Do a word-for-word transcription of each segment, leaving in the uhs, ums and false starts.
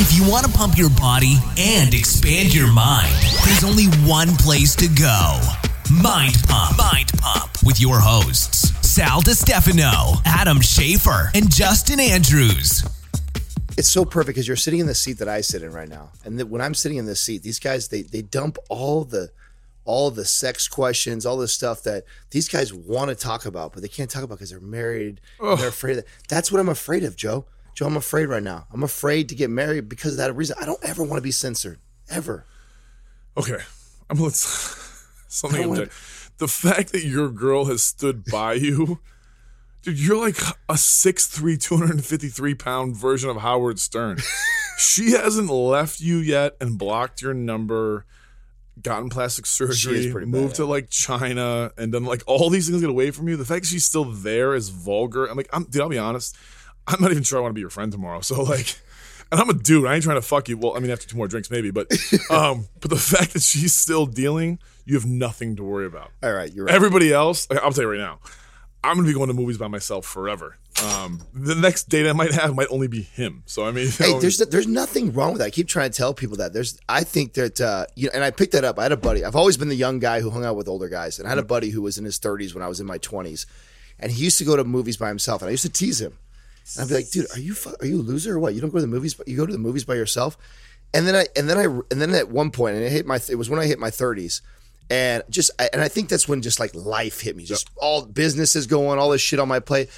If you want to pump your body and expand your mind, there's only one place to go. Mind Pump. Mind Pump. With your hosts, Sal DiStefano, Adam Schaefer, and Justin Andrews. It's so perfect because you're sitting in the seat that I sit in right now. And when I'm sitting in this seat, these guys, they they dump all the all the sex questions, all the stuff that these guys want to talk about, but they can't talk about because they're married. And they're afraid of that. That's what I'm afraid of, Joe. Joe, I'm afraid right now. I'm afraid to get married because of that reason. I don't ever want to be censored, ever. Okay. I'm let's... Something wanna... The fact that your girl has stood by you, dude, you're like a six three, two hundred fifty-three pound version of Howard Stern. She hasn't left you yet and blocked your number, gotten plastic surgery, moved bad, to like China, and then like all these things get away from you. The fact that she's still there is vulgar. I'm like, I'm, dude, I'll be honest. I'm not even sure I want to be your friend tomorrow. So like... And I'm a dude. I ain't trying to fuck you. Well, I mean, after two more drinks, maybe. But um, but the fact that she's still dealing, you have nothing to worry about. All right, you're right. Everybody else, I'll tell you right now, I'm going to be going to movies by myself forever. Um, the next date I might have might only be him. So, I mean. Hey, there's there's nothing wrong with that. I keep trying to tell people that. There's, I think that, uh, you know, and I picked that up. I had a buddy. I've always been the young guy who hung out with older guys. And I had a buddy who was in his thirties when I was in my twenties. And he used to go to movies by himself. And I used to tease him. And I'd be like, dude, are you are you a loser or what? You don't go to the movies, but you go to the movies by yourself. And then I and then I and then at one point, and it hit my it was when I hit my thirties, and just and I think that's when just like life hit me, just yep. all business is going, all this shit on my plate,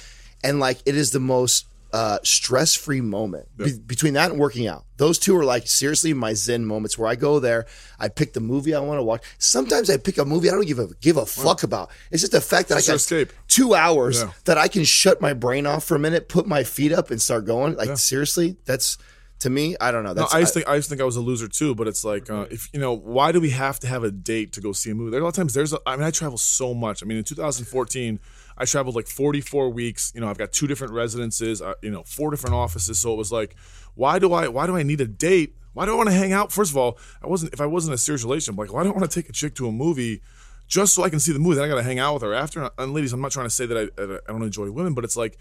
and like it is the most uh, stress free moment yep. Be- between that and working out. Those two are like seriously my zen moments where I go there, I pick the movie I want to watch. Sometimes I pick a movie I don't give a give a fuck about. It's just the fact that it's I got escape. two hours yeah. that I can shut my brain off for a minute, put my feet up, and start going. Like yeah. seriously, that's to me. I don't know. That's, no, I just I, think I just think I was a loser too. But it's like uh, if you know, why do we have to have a date to go see a movie? There are a lot of times there's. A, I mean, I travel so much. I mean, in two thousand fourteen. I traveled like forty-four weeks. You know, I've got two different residences, uh, you know, four different offices. So it was like, why do I why do I need a date? Why do I want to hang out? First of all, I wasn't if I wasn't in a serious relationship, like why do I want to take a chick to a movie just so I can see the movie? Then I got to hang out with her after. And ladies, I'm not trying to say that I, that I don't enjoy women, but it's like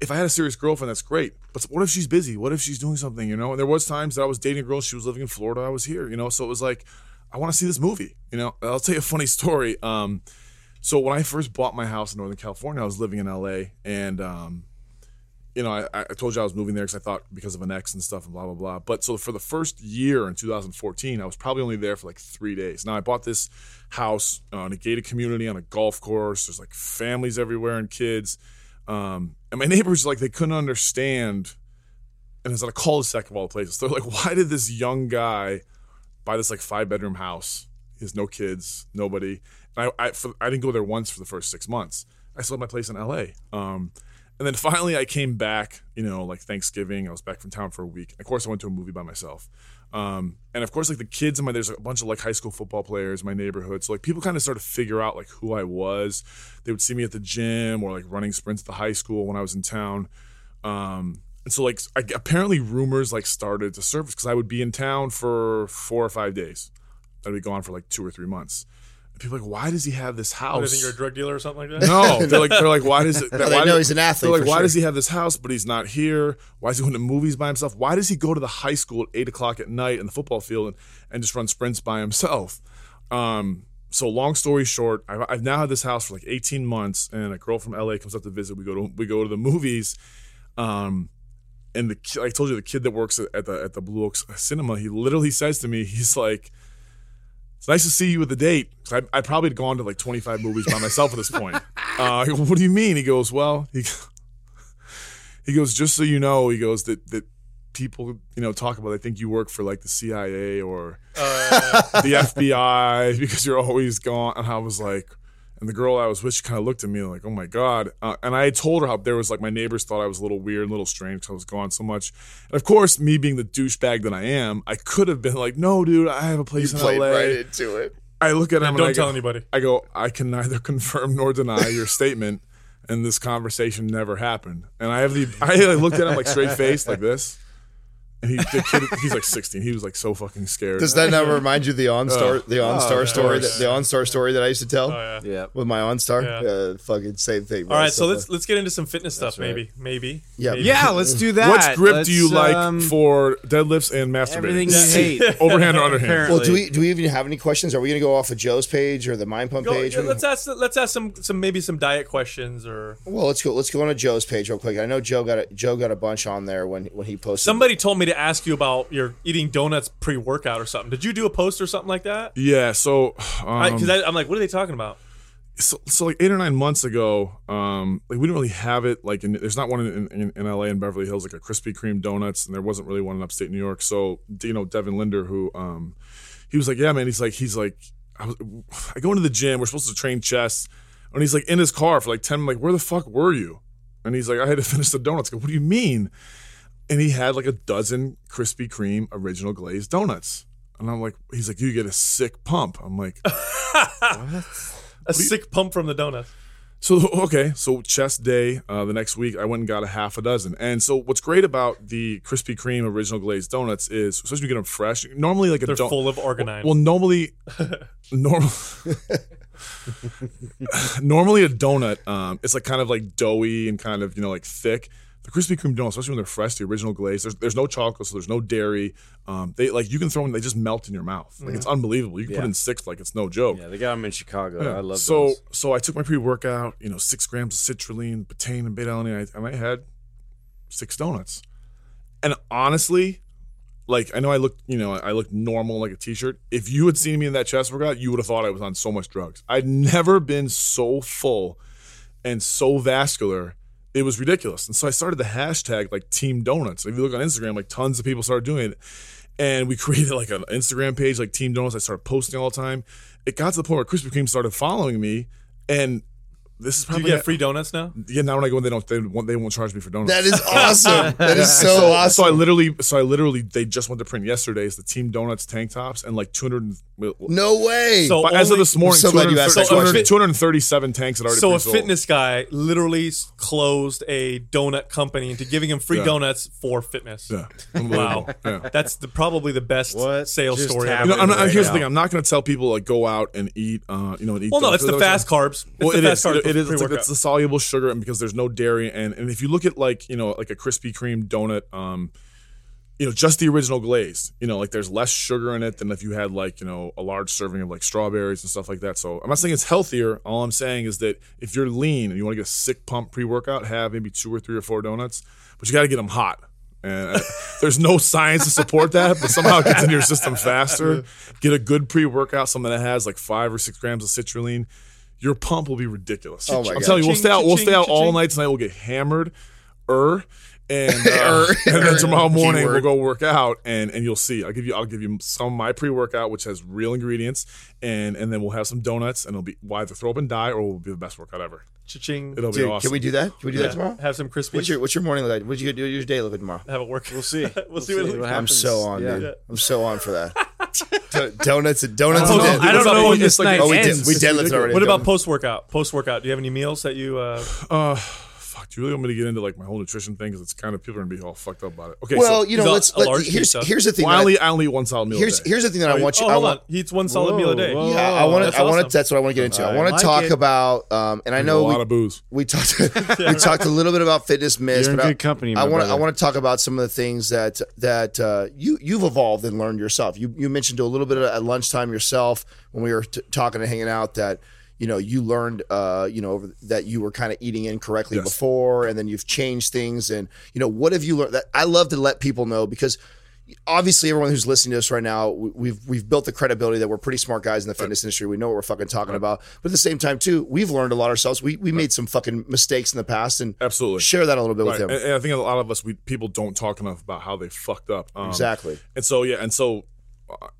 if I had a serious girlfriend, that's great. But what if she's busy? What if she's doing something, you know? And there was times that I was dating a girl. She was living in Florida. I was here, you know? So it was like, I want to see this movie, you know? I'll tell you a funny story. Um... So when I first bought my house in Northern California, I was living in L A, and um, you know, I, I told you I was moving there because I thought because of an ex and stuff and blah blah blah. But so for the first year in two thousand fourteen, I was probably only there for like three days. Now I bought this house uh, in a gated community on a golf course. There's like families everywhere and kids, um, and my neighbors like they couldn't understand. And it's at a cul-de-sac of all places. They're like, why did this young guy buy this like five bedroom house? He has no kids, nobody. I I, for, I didn't go there once for the first six months. I sold my place in L A. Um, and then finally I came back, you know, like Thanksgiving. I was back from town for a week. Of course, I went to a movie by myself. Um, and of course, like the kids in my, there's a bunch of like high school football players in my neighborhood. So like people kind of started to figure out like who I was. They would see me at the gym or like running sprints at the high school when I was in town. Um, and so like I, apparently rumors like started to surface because I would be in town for four or five days. I'd be gone for like two or three months. People are like, why does he have this house? They think you're a drug dealer or something like that? No. They're like, they're like why does it? That, why they know does, he's an athlete. They're like, why sure. does he have this house, but he's not here? Why is he going to movies by himself? Why does he go to the high school at eight o'clock at night in the football field and, and just run sprints by himself? Um, so long story short, I've, I've now had this house for like eighteen months, and a girl from L A comes up to visit. We go to we go to the movies. Um, and the I told you, the kid that works at the at the Blue Oaks Cinema, he literally says to me, he's like, it's nice to see you with the date. I, I probably had gone to like twenty-five movies by myself at this point. Uh, I go, what do you mean? He goes, well, he, he goes, just so you know, he goes that, that people, you know, talk about, they think you work for like the C I A or uh, the F B I because you're always gone. And I was like, and the girl I was with, she kind of looked at me like, oh my God. Uh, and I told her how there was like, my neighbors thought I was a little weird, a little strange because I was gone so much. And of course, me being the douchebag that I am, I could have been like, no, dude, I have a place you in L A. Right into it. I look at him and, and don't I tell go, anybody. I go, I can neither confirm nor deny your statement. And this conversation never happened. And I have the, I looked at him like straight faced like this. And he, the kid, he's like sixteen. He was like so fucking scared. Does that not remind you of the OnStar, uh, the OnStar oh, story, that, the OnStar story that I used to tell? Oh, yeah. yeah, with my OnStar, yeah. uh, fucking same thing. All right, so let's let's get into some fitness stuff, right. maybe, maybe. Yeah, maybe. yeah. Let's do that. What grip let's, do you like um, for deadlifts and masturbating? Everything you hate, overhand or underhand. Apparently. Well, do we do we even have any questions? Are we going to go off of Joe's page or the Mind Pump go, page? Yeah, let's ask let's ask some some maybe some diet questions or. Well, let's go let's go on to Joe's page real quick. I know Joe got a, Joe got a bunch on there when when he posted. Somebody told me to ask you about your eating donuts pre-workout or something. Did you do a post or something like that? Yeah, so um, because I'm like, what are they talking about? So, so like eight or nine months ago, um, like we didn't really have it. Like, in, there's not one in, in, in L A and Beverly Hills, like a Krispy Kreme donuts, and there wasn't really one in upstate New York. So, you know, Devin Linder, who um, he was like, yeah, man, he's like, he's like, I, was, I go into the gym. We're supposed to train chest, and he's like in his car for like ten. I'm like, where the fuck were you? And he's like, I had to finish the donuts. I go, what do you mean? And he had like a dozen Krispy Kreme original glazed donuts. And I'm like, he's like, you get a sick pump. I'm like, what? A sick pump from the donuts. So, okay. So chest day, uh, the next week I went and got a half a dozen. And so what's great about the Krispy Kreme original glazed donuts is, especially when you get them fresh, normally like a donut. They're full of arginine. Well, well normally, normally. Normally a donut, um, it's like kind of like doughy and kind of, you know, like thick. The Krispy Kreme donuts, especially when they're fresh, the original glaze, there's there's no chocolate, so there's no dairy. Um, they like you can throw them; they just melt in your mouth. Like mm-hmm. It's unbelievable. You can yeah. put in six, like it's no joke. Yeah, they got them in Chicago. Yeah. I love so, those. So so I took my pre-workout, you know, six grams of citrulline, betaine, and beta-alanine, and, and I had six donuts. And honestly, like I know I looked, you know, I looked normal like a t-shirt. If you had seen me in that chest workout, you would have thought I was on so much drugs. I'd never been so full and so vascular. It was ridiculous. And so I started the hashtag like Team Donuts. If you look on Instagram, like tons of people started doing it. And we created like an Instagram page, like Team Donuts. I started posting all the time. It got to the point where Krispy Kreme started following me. And this is probably. Do you get a, free donuts now? Yeah, now when I go in, they don't, they won't, they won't charge me for donuts. That is awesome. That is so, so awesome. So I literally, so I literally, they just went to print yesterday. It's the Team Donuts tank tops and like two hundred. No way. So as only, of this morning, so two hundred thirty-seven tanks had already been sold. So a fitness guy literally closed a donut company into giving him free yeah. donuts for fitness. Yeah. Wow. Yeah. That's the, probably the best what sales just story ever. You know, right here's now. the thing. I'm not going to tell people like go out and eat, uh, you know, and eat. Well, no, it's the fast carbs. Well, it is. It is. It's, like, it's the soluble sugar, and because there's no dairy, and, and if you look at like, you know, like a Krispy Kreme donut, um, you know, just the original glaze, you know, like there's less sugar in it than if you had like, you know, a large serving of like strawberries and stuff like that. So I'm not saying it's healthier. All I'm saying is that if you're lean and you want to get a sick pump pre-workout, have maybe two or three or four donuts, but you got to get them hot. And I, there's no science to support that, but somehow it gets into your system faster. Get a good pre-workout, something that has like five or six grams of citrulline. Your pump will be ridiculous. Oh my I'm God. telling you, we'll stay out. We'll stay out all night tonight. We'll get hammered. Er. And, uh, and then tomorrow morning Keyword. we'll go work out, and, and you'll see. I'll give you I'll give you some of my pre-workout, which has real ingredients, and, and then we'll have some donuts, and it'll be we'll either throw up and die, or it'll be the best workout ever. Cha-ching. It'll Dude, be awesome. Can we do that? Can we do yeah. that tomorrow? Have some Krispies. What's your, what's your morning like? What do you do your day look like tomorrow? Have a workout. We'll see. we'll, we'll see what, see what happens. I'm so on, yeah. dude. Yeah. I'm so on for that. Do- donuts and donuts. I don't and know, I don't know when this night like, ends. Oh, we deadlifted did, already. What about post-workout? Post-workout. Do you have any meals that you... Uh, uh Do you really want me to get into like my whole nutrition thing? Because it's kind of people are gonna be all fucked up about it. Okay. Well, so you know, the, let's. Let, here's here's the thing. Well, I, only, I only eat one solid meal. Here's a day. here's the thing that oh, I want you. Oh, I want, he eats one solid whoa, meal a day. Whoa, yeah, I want to. I want to. That's what I want to get into. I, I want to like talk it. about. Um, and I know a lot we, of booze. We talked. we talked a little bit about fitness myths. You're in but good I, company. I want. I want to talk about some of the things that that uh, you you've evolved and learned yourself. You you mentioned a little bit at lunchtime yourself when we were t- talking and hanging out that. You know, you learned, uh, you know, over that you were kind of eating incorrectly yes. before, and then you've changed things. And, you know, what have you learned? That I love to let people know, because obviously everyone who's listening to us right now, we've we've built the credibility that we're pretty smart guys in the fitness right. industry. We know what we're fucking talking right. about. But at the same time, too, we've learned a lot ourselves. We we right. made some fucking mistakes in the past, and absolutely share that a little bit right. with them. And, and I think a lot of us, we people don't talk enough about how they fucked up. Um, exactly. And so, yeah, and so...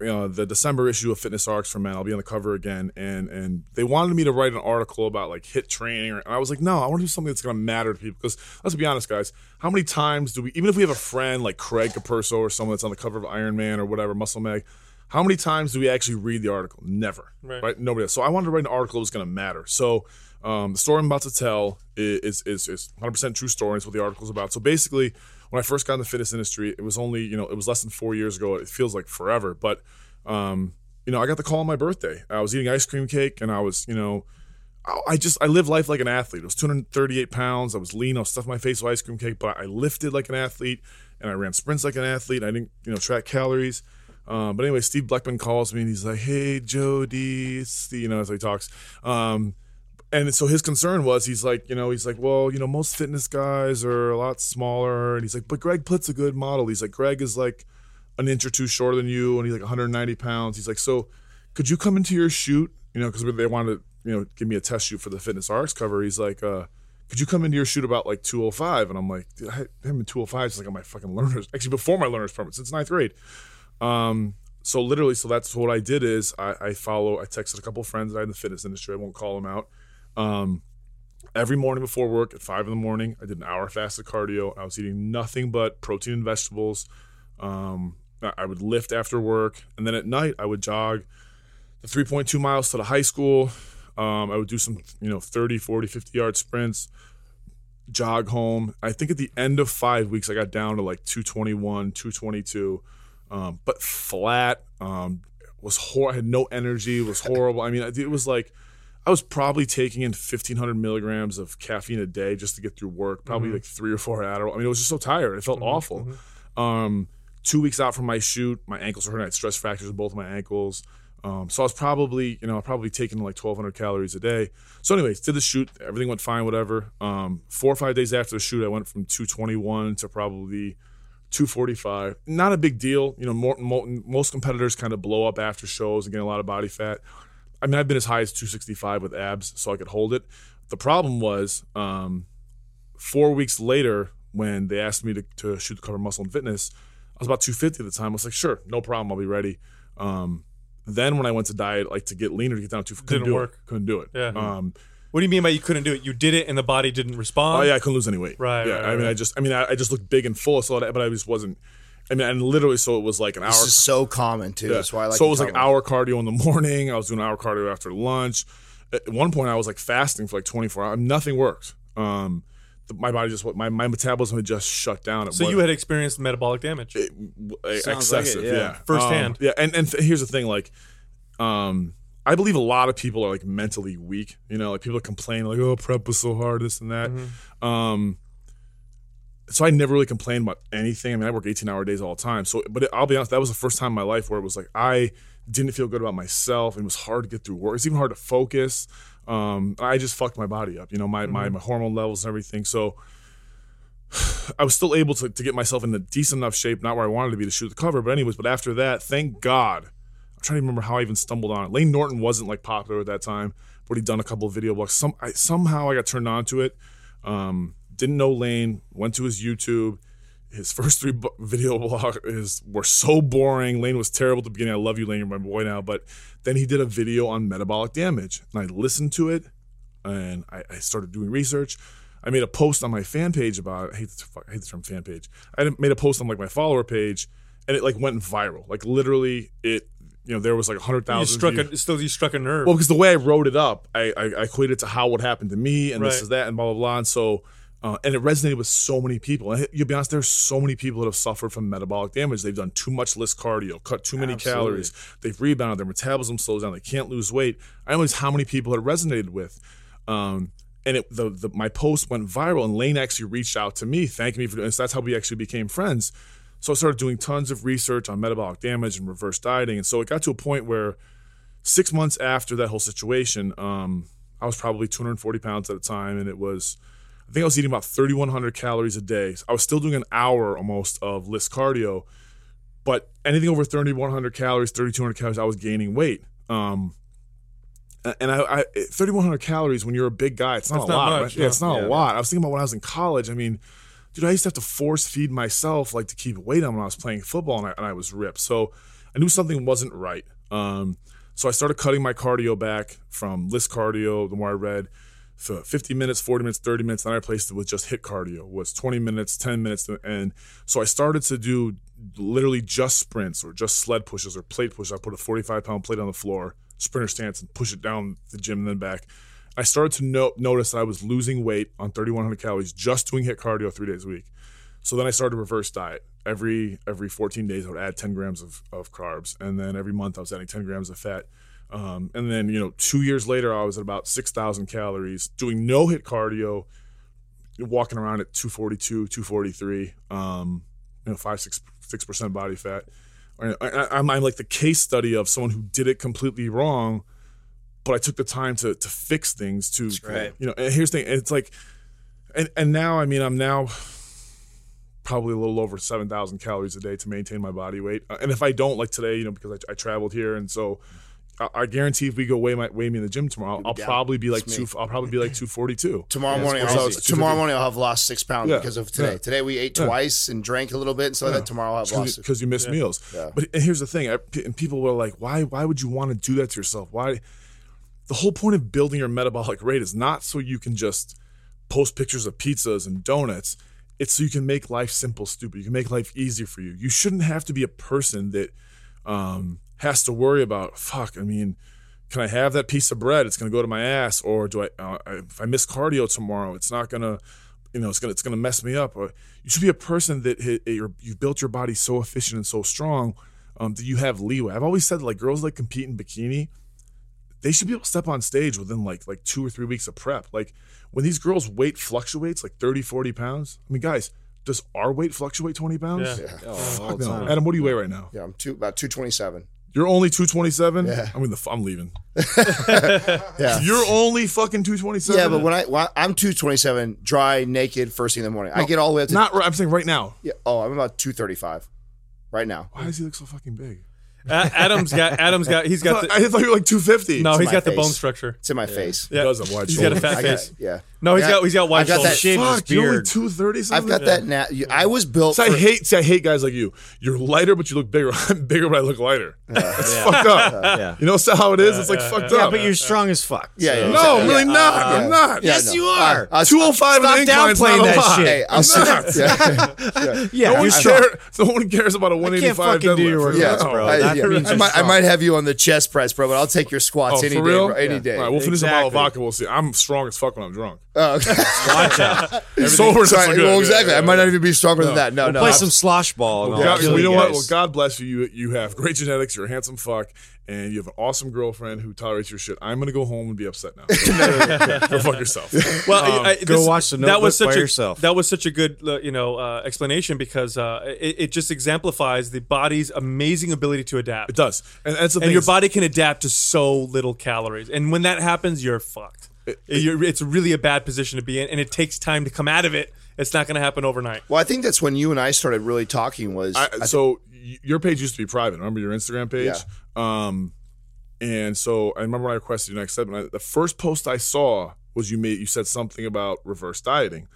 You know, the December issue of Fitness Arts for Men, I'll be on the cover again, and and they wanted me to write an article about like HIIT training, or, and I was like, no, I want to do something that's going to matter to people, because let's be honest, guys, how many times do we, even if we have a friend like Craig Caperso or someone that's on the cover of Iron Man or whatever, Muscle Mag, how many times do we actually read the article? Never, right? right? Nobody does. So I wanted to write an article that was going to matter. So um, the story I'm about to tell is, is, is, is one hundred percent true story. It's what the article's about. So basically, when I first got in the fitness industry, it was only, you know, it was less than four years ago. It feels like forever. But, um, you know, I got the call on my birthday. I was eating ice cream cake and I was, you know, I just, I lived life like an athlete. It was two hundred thirty-eight pounds. I was lean. I was stuffing my face with ice cream cake, but I lifted like an athlete and I ran sprints like an athlete. I didn't, you know, track calories. Um, but anyway, Steve Blackman calls me and he's like, "Hey, Joe D," you know, as he talks. Um, and so his concern was, he's like, you know, he's like, well, you know, most fitness guys are a lot smaller. And he's like, but Greg Plitt's a good model. He's like, Greg is like an inch or two shorter than you. And he's like one hundred ninety pounds. He's like, so could you come into your shoot? You know, cause they wanted to, you know, give me a test shoot for the Fitness Arts cover. He's like, uh, could you come into your shoot about like two oh five? And I'm like, dude, I haven't been two oh five. It's like on my fucking learners, actually before my learner's permit, since ninth grade. Um, so literally, so that's what I did is I, I follow, I texted a couple of friends that I had in the fitness industry. I won't call them out. Um, every morning before work at five in the morning, I did an hour fast of cardio. I was eating nothing but protein and vegetables. Um, I would lift after work. And then at night I would jog the three point two miles to the high school. Um, I would do some, you know, thirty, forty, fifty yard sprints, jog home. I think at the end of five weeks, I got down to like two twenty-one, two twenty-two, um, but flat, um, was horrible. I had no energy, was horrible. I mean, it was like, I was probably taking in fifteen hundred milligrams of caffeine a day just to get through work, probably mm-hmm. like three or four Adderall. I mean, it was just so tired. It felt mm-hmm. awful. Mm-hmm. Um, two weeks out from my shoot, my ankles were hurting. I had stress fractures in both of my ankles. Um, so I was probably, you know, probably taking like twelve hundred calories a day. So anyways, did the shoot, everything went fine, whatever. Um, four or five days after the shoot, I went from two twenty-one to probably two forty-five. Not a big deal. You know, more, more, most competitors kind of blow up after shows and get a lot of body fat. I mean, I've been as high as two sixty-five with abs, so I could hold it. The problem was, um, four weeks later when they asked me to, to shoot the cover Muscle and Fitness, I was about two fifty at the time. I was like, sure, no problem, I'll be ready. Um, Then when I went to diet, like to get leaner, to get down to, couldn't do it. Couldn't do it. Yeah. Um, what do you mean by you couldn't do it? You did it and the body didn't respond. Oh yeah, I couldn't lose any weight. Right. Yeah. Right, I mean, right. I just, I mean, I, I just looked big and full, so that, but I just wasn't. I mean, and literally, so it was like an hour. This is so common too. Yeah. That's why I like. So it was like hour cardio in the morning. I was doing hour cardio after lunch. At one point, I was like fasting for like twenty-four hours. Nothing worked. Um, My body just, my, my metabolism had just shut down. It so you had experienced metabolic damage. It, it, excessive, like it, yeah. yeah. Firsthand. Um, yeah, and, and th- here's the thing, like, um, I believe a lot of people are, like, mentally weak. You know, like, people complain, like, oh, prep was so hard, this and that. Mm-hmm. Um, so I never really complained about anything. I mean, I work eighteen-hour days all the time. So, but it, I'll be honest, that was the first time in my life where it was, like, I didn't feel good about myself. It was hard to get through work. It's even hard to focus. Um, I just fucked my body up, you know, my, mm-hmm. my, my hormone levels and everything. So I was still able to, to get myself in a decent enough shape, not where I wanted to be to shoot the cover. But anyways, but after that, thank God, I'm trying to remember how I even stumbled on it. Lane Norton wasn't like popular at that time, but he'd done a couple of video blogs. Some, I, somehow I got turned on to it. Um, didn't know Lane, went to his YouTube. His first three video blogs were so boring. Lane was terrible at the beginning. I love you, Lane. You're my boy now. But then he did a video on metabolic damage. And I listened to it, and I, I started doing research. I made a post on my fan page about it. I hate the, I hate the term fan page. I made a post on, like, my follower page, and it, like, went viral. Like, literally, it, you know, there was, like, one hundred thousand. You, you struck a nerve. Well, because the way I wrote it up, I, I, I equated it to how what happened to me, and right. this is that, and blah, blah, blah. And so... Uh, and it resonated with so many people. And you'll be honest, there's so many people that have suffered from metabolic damage. They've done too much list cardio, cut too many Absolutely. calories. They've rebounded. Their metabolism slows down. They can't lose weight. I don't know how many people it resonated with. Um, and it, the, the, my post went viral, and Lane actually reached out to me, thanking me for doing this. That's how we actually became friends. So I started doing tons of research on metabolic damage and reverse dieting. And so it got to a point where six months after that whole situation, um, I was probably two hundred forty pounds at a time, and it was... I think I was eating about thirty-one hundred calories a day. I was still doing an hour almost of list cardio, but anything over thirty-one hundred calories, thirty-two hundred calories, I was gaining weight. Um, and I, I thirty-one hundred calories when you're a big guy, it's not That's a not lot. Much, right? yeah. yeah, it's not yeah. a lot. I was thinking about when I was in college. I mean, dude, I used to have to force feed myself like to keep weight on when I was playing football, and I, and I was ripped. So I knew something wasn't right. Um, so I started cutting my cardio back from list cardio, the more I read. So fifty minutes, forty minutes, thirty minutes. Then I replaced it with just HIIT cardio, was twenty minutes, ten minutes. And so I started to do literally just sprints or just sled pushes or plate pushes. I put a forty-five pound plate on the floor, sprinter stance, and push it down the gym and then back. I started to no- notice that I was losing weight on thirty-one hundred calories just doing HIIT cardio three days a week. So then I started a reverse diet. Every every fourteen days, I would add ten grams of, of carbs. And then every month, I was adding ten grams of fat. Um, and then, you know, two years later, I was at about six thousand calories, doing no-hit cardio, walking around at two forty-two, two forty-three, um, you know, five, six percent body fat. I, I, I'm like the case study of someone who did it completely wrong, but I took the time to to fix things. To right. You know, and here's the thing. It's like, and, and now, I mean, I'm now probably a little over seven thousand calories a day to maintain my body weight. And if I don't, like today, you know, because I, I traveled here, and so I, I guarantee if we go weigh my weigh me in the gym tomorrow, I'll yeah. probably be like two. I'll probably be like two forty-two tomorrow yeah, morning. I'll, tomorrow morning I'll have lost six pounds yeah. because of today. Yeah. Today we ate yeah. twice and drank a little bit, and so yeah. that tomorrow I'll have lost it because you missed yeah. meals. Yeah. But and here's the thing: I, and people were like, "Why? Why would you want to do that to yourself? Why?" The whole point of building your metabolic rate is not so you can just post pictures of pizzas and donuts. It's so you can make life simple, stupid. You can make life easier for you. You shouldn't have to be a person that um, has to worry about, fuck, I mean, can I have that piece of bread? It's going to go to my ass. Or do I, uh, if I miss cardio tomorrow, it's not going to, you know, it's going to, it's going to mess me up. Or you should be a person that it, it, you've built your body so efficient and so strong um, that you have leeway. I've always said, like, girls like compete in bikini. They should be able to step on stage within like like two or three weeks of prep. Like when these girls' weight fluctuates like thirty, forty pounds. I mean, guys, does our weight fluctuate twenty pounds? Yeah. yeah. Oh, no. Adam, what do you weigh right now? Yeah, I'm two, about two twenty-seven. You're only two twenty-seven? Yeah. I mean, the, I'm leaving. yeah. You're only fucking two twenty-seven? Yeah, but when I, when I'm two twenty-seven, dry, naked, first thing in the morning. No, I get all the way up to. Not right, I'm saying right now. Yeah. Oh, I'm about two thirty-five right now. Why does he look so fucking big? Adam's got. Adam's got. He's got. I thought, the, I thought you were like two fifty. No, he's got face. The bone structure. It's in my yeah. face. Yeah. He does have wide he's shoulders. He's got a fat got, face. Yeah. No, he's got, got. He's got wide shoulders. Fuck, you're only two thirty. I've got yeah. that. Na- I was built. So for- I hate. See, I hate guys like you. You're lighter, but you look bigger. I'm bigger, but I look lighter. Uh, That's yeah. fucked up. Uh, yeah. You know so how it is. Yeah, it's like yeah, fucked yeah. up. Yeah, but you're strong as fuck. Yeah. yeah, yeah no, I'm yeah, really yeah, not. Uh, I'm not. Yes, you are. two oh five and incline. Stop downplaying that shit. I'm not. Yeah. No one cares. No one cares about a one eighty-five deadlift. Yeah, bro. I, yeah. I, might, I might have you on the chest press, bro, but I'll take your squats oh, any, day, bro, any yeah. day. All right, we'll finish exactly. a bottle of vodka. We'll see. I'm strong as fuck when I'm drunk. Oh, okay. Watch out. Sober is so good. Well, exactly. Yeah, yeah, yeah. I might not even be stronger no. than that. No, we'll no. Play I'm, some slosh ball. Well, God, you know what? Well, God bless you. you. You have great genetics. You're a handsome fuck. And you have an awesome girlfriend who tolerates your shit. I'm going to go home and be upset now. Go fuck yourself. Well, um, I, I, this, go watch The Notebook by a, yourself. That was such a good you know, uh, explanation because uh, it, it just exemplifies the body's amazing ability to adapt. It does. And, that's the and thing your is, body can adapt to so little calories. And when that happens, you're fucked. It, it, you're, it's really a bad position to be in. And it takes time to come out of it. It's not going to happen overnight. Well, I think that's when you and I started really talking was. I, I so th- your page used to be private. Remember your Instagram page? Yeah. Um, and so I remember when I requested your next step, and I, the first post I saw was you made, you said something about reverse dieting.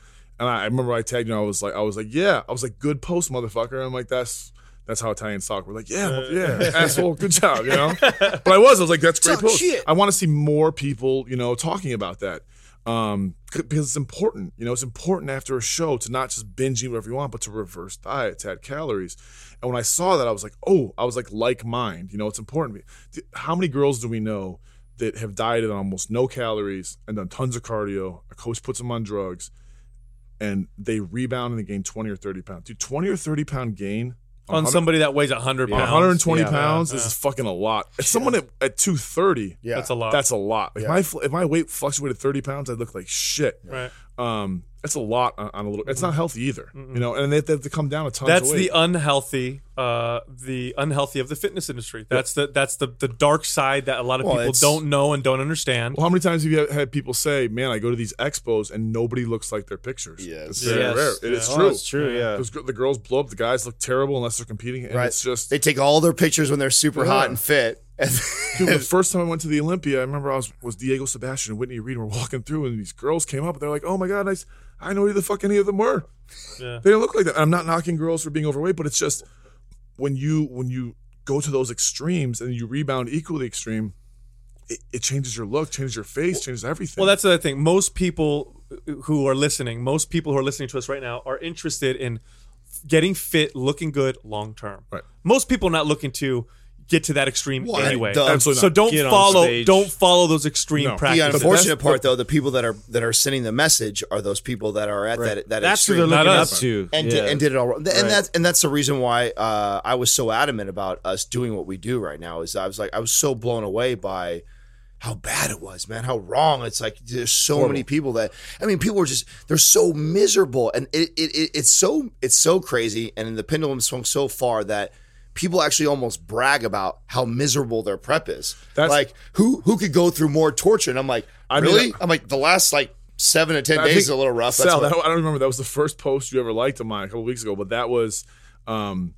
And I, I remember I tagged you, and I was like, I was like, yeah, I was like, good post, motherfucker. And I'm like, that's, that's how Italians talk. We're like, yeah, yeah, asshole, good job, you know? But I was, I was like, that's great post. Shit. I want to see more people, you know, talking about that. Um, because it's important, you know, it's important after a show to not just binge eat whatever you want, but to reverse diet, to add calories. And when I saw that, I was like, oh, I was like, like mind, you know, it's important. How many girls do we know that have dieted on almost no calories and done tons of cardio? A coach puts them on drugs and they rebound and they gain twenty or thirty pounds. Dude, twenty or thirty pound gain on somebody that weighs one hundred pounds. one hundred twenty yeah, pounds, yeah. This is fucking a lot. If someone yeah. at, at two thirty, yeah. that's a lot. That's a lot. If, yeah. my, if my weight fluctuated thirty pounds, I'd look like shit. Right. Um, that's a lot on, on a little. It's mm-hmm. not healthy either, mm-hmm. you know. And they, they have to come down a ton. That's of weight. the unhealthy, uh, the unhealthy of the fitness industry. That's yeah. the that's the, the dark side that a lot of well, people don't know and don't understand. Well, how many times have you had people say, "Man, I go to these expos and nobody looks like their pictures." Yes, it's very yes. rare. It yeah. is true. Oh, it's true. Yeah, because the girls blow up. The guys look terrible unless they're competing. And right. It's just they take all their pictures when they're super yeah. hot and fit. Dude, the first time I went to the Olympia, I remember I was, was Diego Sebastian and Whitney Reed were walking through, and these girls came up, and they're like, "Oh my god, I, I know who the fuck any of them were." Yeah. They didn't look like that. And I'm not knocking girls for being overweight, but it's just when you when you go to those extremes and you rebound equally extreme, it, it changes your look, changes your face, changes everything. Well, that's the other thing. Most people who are listening, most people who are listening to us right now, are interested in getting fit, looking good, long term. Right. Most people are not looking to get to that extreme well, anyway. Absolutely so don't get follow don't follow those extreme no. practices. The unfortunate part, though, the people that are that are sending the message are those people that are at right. that that that's extreme. That's who they're looking up to. And, yeah. did, and did it all wrong. And, right. that's, and that's the reason why uh, I was so adamant about us doing what we do right now. Is I was like I was so blown away by how bad it was, man, how wrong. It's like there's so Horrible. many people that, I mean, people are just, they're so miserable. And it, it, it it's so it's so crazy. And the pendulum swung so far that people actually almost brag about how miserable their prep is. That's, like, who who could go through more torture? And I'm like, I really? Mean, I'm like, the last, like, seven to ten I days is a little rough. Sal, that's what, I don't remember. That was the first post you ever liked of mine a couple weeks ago. But that was, um,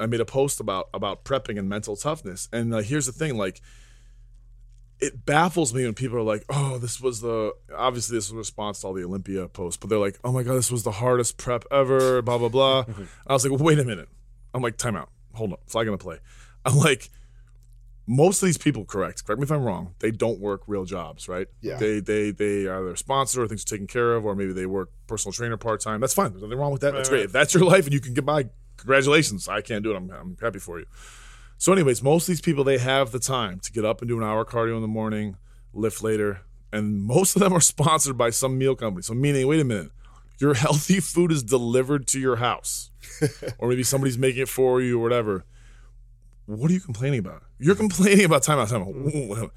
I made a post about, about prepping and mental toughness. And uh, here's the thing, like, it baffles me when people are like, oh, this was the – obviously this was a response to all the Olympia posts. But they're like, oh, my God, this was the hardest prep ever, blah, blah, blah. I was like, well, wait a minute. I'm like, time out. Hold on, flag on the play. I'm like, most of these people, correct, correct me if I'm wrong, they don't work real jobs, right? Yeah. They they they are their sponsor, or things are taken care of, or maybe they work personal trainer part-time. That's fine. There's nothing wrong with that. That's great. If that's your life and you can get by, congratulations. I can't do it. I'm I'm happy for you. So anyways, most of these people, they have the time to get up and do an hour cardio in the morning, lift later, and most of them are sponsored by some meal company. So meaning, wait a minute, your healthy food is delivered to your house. Or maybe somebody's making it for you or whatever. What are you complaining about? You're complaining about time out, time out.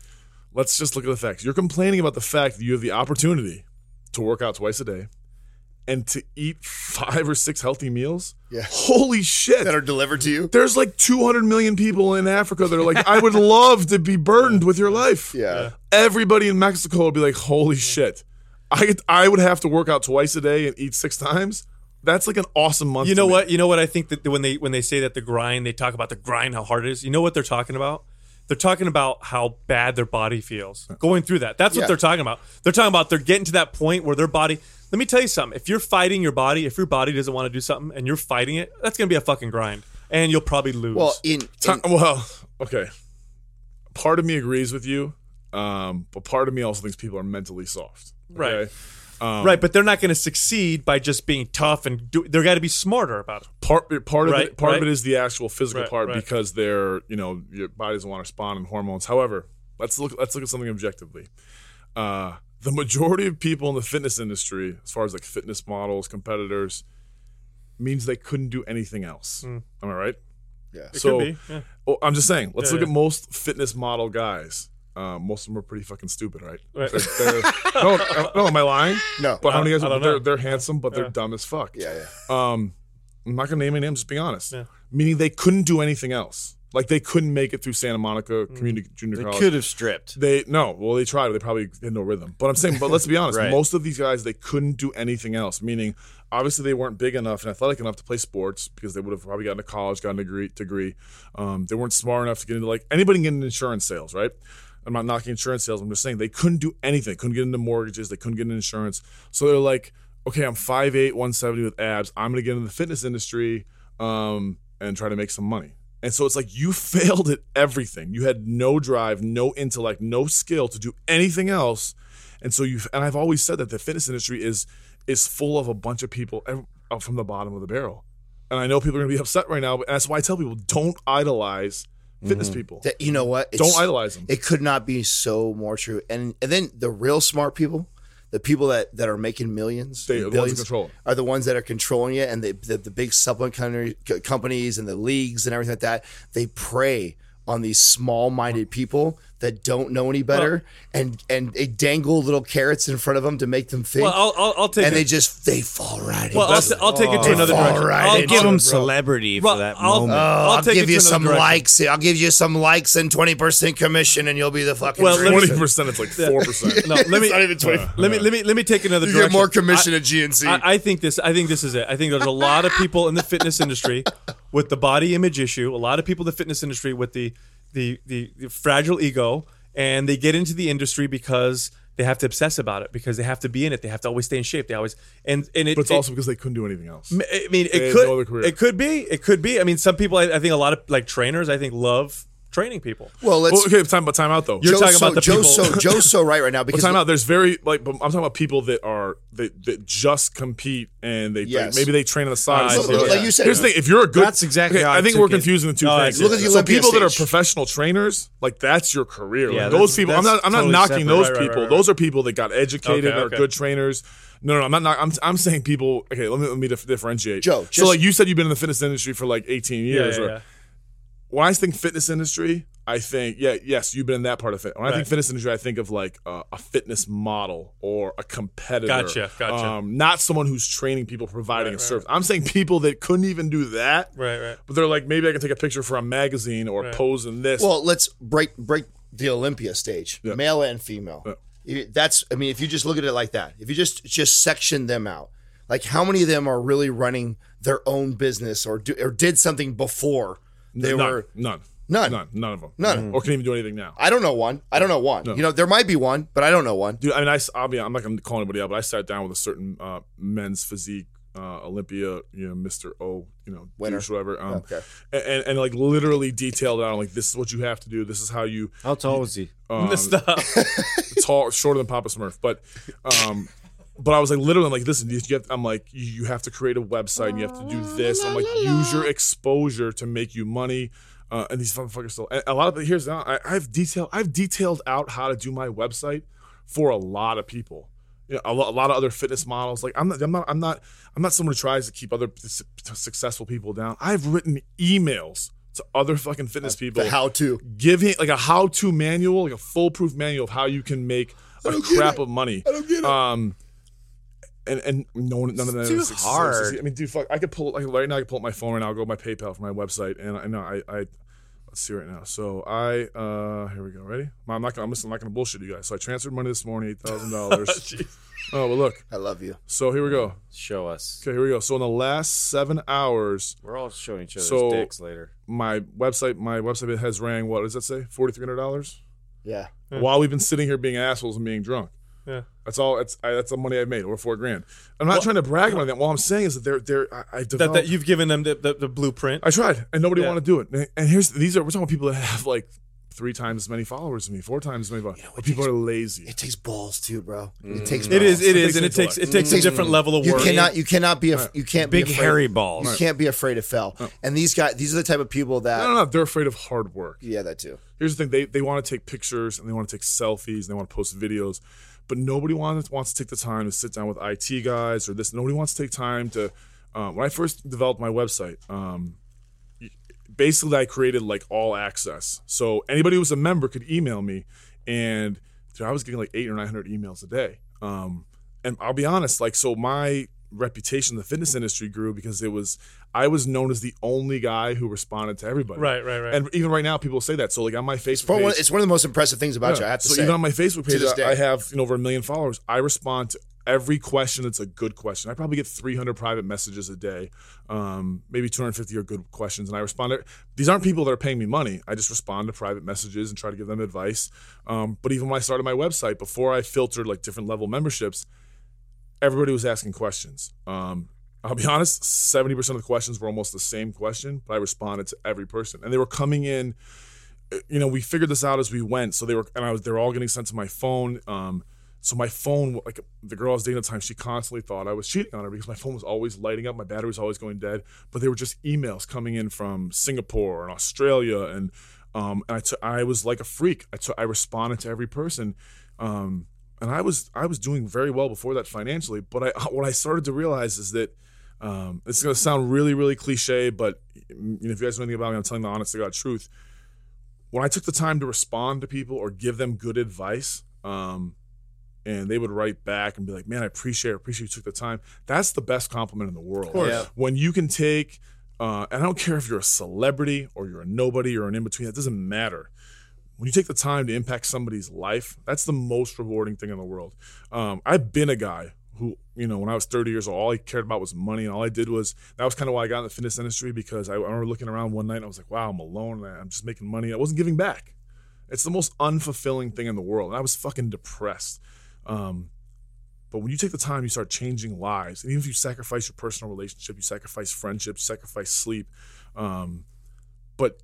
Let's just look at the facts. You're complaining about the fact that you have the opportunity to work out twice a day and to eat five or six healthy meals. Yeah. Holy shit. That are delivered to you. There's like two hundred million people in Africa that are like, I would love to be burdened with your life. Yeah. Everybody in Mexico would be like, holy shit. I, I would have to work out twice a day and eat six times. That's like an awesome month. You know what? You know what I think that when they when they say that the grind, they talk about the grind, how hard it is. You know what they're talking about? They're talking about how bad their body feels going through that. That's yeah. what they're talking about. They're talking about they're getting to that point where their body. Let me tell you something. If you're fighting your body, if your body doesn't want to do something and you're fighting it, that's going to be a fucking grind, and you'll probably lose. Well, in, in- well, okay. Part of me agrees with you, um, but part of me also thinks people are mentally soft. Okay? Right. Um, right, but they're not going to succeed by just being tough, and do, they're got to be smarter about it. Part, part of right, it, part right? of it is the actual physical right, part right. because they're, you know, your body doesn't want to respond and hormones. However, let's look let's look at something objectively. Uh, the majority of people in the fitness industry, as far as like fitness models, competitors, means they couldn't do anything else. Mm. Am I right? Yeah. It so could be. Yeah. Well, I'm just saying. Let's yeah, look yeah. at most fitness model guys. Uh, most of them are pretty fucking stupid, right? right. They're, they're, no, no, am I lying? No. But how many guys? Are, they're, they're handsome, but yeah. they're dumb as fuck. Yeah, yeah. Um, I'm not gonna name any names. Just being honest. Yeah. Meaning they couldn't do anything else. Like they couldn't make it through Santa Monica Community mm. Junior they College. They could have stripped. They no. Well, they tried. They probably had no rhythm. But I'm saying. But let's be honest. right. Most of these guys, they couldn't do anything else. Meaning, obviously, they weren't big enough and athletic enough to play sports because they would have probably gotten to college, gotten a degree. degree. Um, they weren't smart enough to get into like anybody can get into insurance sales, right? I'm not knocking insurance sales. I'm just saying they couldn't do anything. They couldn't get into mortgages. They couldn't get into insurance. So they're like, okay, I'm five eight, one seventy with abs. I'm going to get into the fitness industry um, and try to make some money. And so it's like you failed at everything. You had no drive, no intellect, no skill to do anything else. And so you and I've always said that the fitness industry is is full of a bunch of people up from the bottom of the barrel. And I know people are going to be upset right now, but that's why I tell people don't idolize fitness people. That, you know what? It's, don't idolize them. It could not be so more true. And and then the real smart people, the people that, that are making millions, they, billions, the ones are the ones that are controlling it. And they, the, the big supplement companies and the leagues and everything like that, they prey on these small-minded people that don't know any better, well, and and they dangle little carrots in front of them to make them think. Well, I'll, I'll, I'll take and it. They just they fall right in. Well, I'll, I'll take it to oh, another direction. Right I'll give them celebrity bro. for that I'll, moment. I'll, I'll, I'll give you some direction. likes. I'll give you some likes and twenty percent commission, and you'll be the fucking. Well, twenty percent. It's like four percent. No, let me. It's not even twenty. Uh, let me. Let me. Let me take another. You direction. Get more commission I, at G N C. I, I think this. I think this is it. I think there's a lot of people in the fitness industry with the body image issue. A lot of people in the fitness industry with the. The, the the fragile ego, and they get into the industry because they have to obsess about it, because they have to be in it, they have to always stay in shape, they always and and it, but it's it, also because they couldn't do anything else. I mean, it could no it could be it could be. I mean, some people I, I think a lot of like trainers I think love training people. Well, let's well, okay, time, but time out though. You're Joe's talking so, about the Joe's people. So, Joe's so right right now because well, time the, out. There's very like I'm talking about people that are that, that just compete and they yes. maybe they train on the side. Uh, so, so, like yeah. you said, here's the thing: if you're a good, that's exactly. Okay, how I, I think we're confusing it. the two no, things. Look at the so people stage. that are professional trainers, like that's your career. Yeah, like, those people, I'm not I'm not knocking those people. Those are people that got educated and are good trainers. No, no, I'm not. I'm, I'm saying people. Okay, let me let me dif- differentiate. Joe, just, so like you said, you've been in the fitness industry for like eighteen years. Yeah, yeah, or, yeah. When I think fitness industry, I think yeah, yes, you've been in that part of it. When right. I think fitness industry, I think of like uh, a fitness model or a competitor. Gotcha, gotcha. Um, not someone who's training people, providing right, a service. Right, right. I'm saying people that couldn't even do that. Right, right. But they're like, maybe I can take a picture for a magazine or right. pose in this. Well, let's break break the Olympia stage, yeah. male and female. Yeah. That's, I mean, if you just look at it like that, if you just just section them out, like how many of them are really running their own business or do, or did something before they none, were none, none, none, none of them, none, or can even do anything now. I don't know one. I don't know one. No. You know, there might be one, but I don't know one. Dude, I mean, I, I'll be, I'm not going to call anybody out, but I sat down with a certain uh, men's physique. Uh, Olympia, you know, Mister O, you know, winner, whatever. Um, okay. and, and and like literally detailed out, like this is what you have to do. This is how you. How tall was he? Um, tall, shorter than Papa Smurf, but, um, but I was like literally like listen, you have, I'm like you, you have to create a website. And you have to do this. I'm like use your exposure to make you money. Uh, and these motherfuckers still. A lot of the, here's now I, I've detailed I've detailed out how to do my website for a lot of people. You know, a, lot, a lot of other fitness models. Like I'm not, I'm not, I'm not, I'm not someone who tries to keep other su- successful people down. I've written emails to other fucking fitness uh, people. The how to giving like a how to manual, like a foolproof manual of how you can make a crap of money. I don't get it. Um, and and no one, none of that is hard. I mean, dude, fuck, I could pull like right now. I could pull up my phone and I'll go to my PayPal for my website. And I know I, I let's see right now. So I uh, here we go. Ready? I'm not gonna, I'm not gonna bullshit you guys. So I transferred money this morning, eight thousand dollars. Oh, well, look. I love you. So here we go. Show us. Okay, here we go. So in the last seven hours. We're all showing each other's so dicks later. My website my website has rang, what does that say? four thousand three hundred dollars? Yeah. Mm. While we've been sitting here being assholes and being drunk. Yeah. That's all. That's I, that's the money I've made, over four grand. I'm not well, trying to brag about that. What I'm saying is that they're they're. I, I that, that you've given them the, the, the blueprint. I tried, and nobody yeah. wanted to do it. And, and here's these are we're talking about people that have like three times as many followers as me, four times as many followers. You know, people takes, are lazy. It takes balls too, bro. Mm. It takes. Balls. It is. It, it is, and it takes. It takes mm. a different level of work. You cannot. You cannot be. A, right. You can't big be afraid, hairy balls. You right. can't be afraid to fail. Oh. And these guys, these are the type of people that. No, no, no, they're afraid of hard work. Yeah, that too. Here's the thing: they they want to take pictures and they want to take selfies and they want to post videos, but nobody wants wants to take the time to sit down with I T guys or this. Nobody wants to take time to. Um, when I first developed my website. Um, Basically, I created like all access, so anybody who was a member could email me, and dude, I was getting like eight or nine hundred emails a day. Um, and I'll be honest, like, so my reputation in the fitness industry grew because it was I was known as the only guy who responded to everybody. Right, right, right. And even right now, people say that. So like on my Facebook page, it's one of the most impressive things about yeah. you. I have to so say, even on my Facebook page, I, I have you know over a million followers. I respond to every question that's a good question. I probably get three hundred private messages a day, um, maybe two hundred fifty are good questions, and I respond to it. These aren't people that are paying me money. I just respond to private messages and try to give them advice. Um, but even when I started my website, before I filtered like different level memberships, everybody was asking questions. Um, I'll be honest, seventy percent of the questions were almost the same question, but I responded to every person. And they were coming in, you know, we figured this out as we went. So they were, and I was, they were all getting sent to my phone. Um, So my phone, like the girl I was dating at the time, she constantly thought I was cheating on her because my phone was always lighting up. My battery was always going dead. But they were just emails coming in from Singapore and Australia. And um, and I, t- I was like a freak. I, t- I responded to every person. Um, and I was I was doing very well before that financially. But I, what I started to realize is that um, it's going to sound really, really cliche. But you know, if you guys know anything about me, I'm telling the honest to God truth. When I took the time to respond to people or give them good advice, um, and they would write back and be like, man, I appreciate it. I appreciate you took the time. That's the best compliment in the world. Yeah. When you can take, uh, and I don't care if you're a celebrity or you're a nobody or an in-between, that doesn't matter. When you take the time to impact somebody's life, that's the most rewarding thing in the world. Um, I've been a guy who, you know, when I was thirty years old, all I cared about was money. And all I did was, that was kind of why I got in the fitness industry, because I, I remember looking around one night and I was like, wow, I'm alone. I'm just making money. I wasn't giving back. It's the most unfulfilling thing in the world. And I was fucking depressed. Um, but when you take the time, you start changing lives. And even if you sacrifice your personal relationship, you sacrifice friendship, sacrifice sleep. Um, but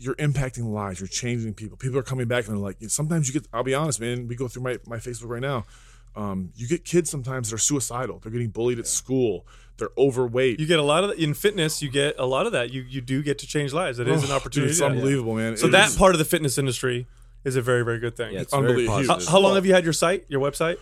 you're impacting lives. You're changing people. People are coming back and they're like, sometimes you get, I'll be honest, man, we go through my, my Facebook right now. Um, you get kids sometimes that are suicidal. They're getting bullied yeah. at school. They're overweight. You get a lot of, in fitness, you get a lot of that. You you do get to change lives. It oh, is an opportunity. Dude, it's unbelievable, yeah. man. So it that is, part of the fitness industry is a very, very good thing. Yeah, it's unbelievable. How, how long have you had your site, your website?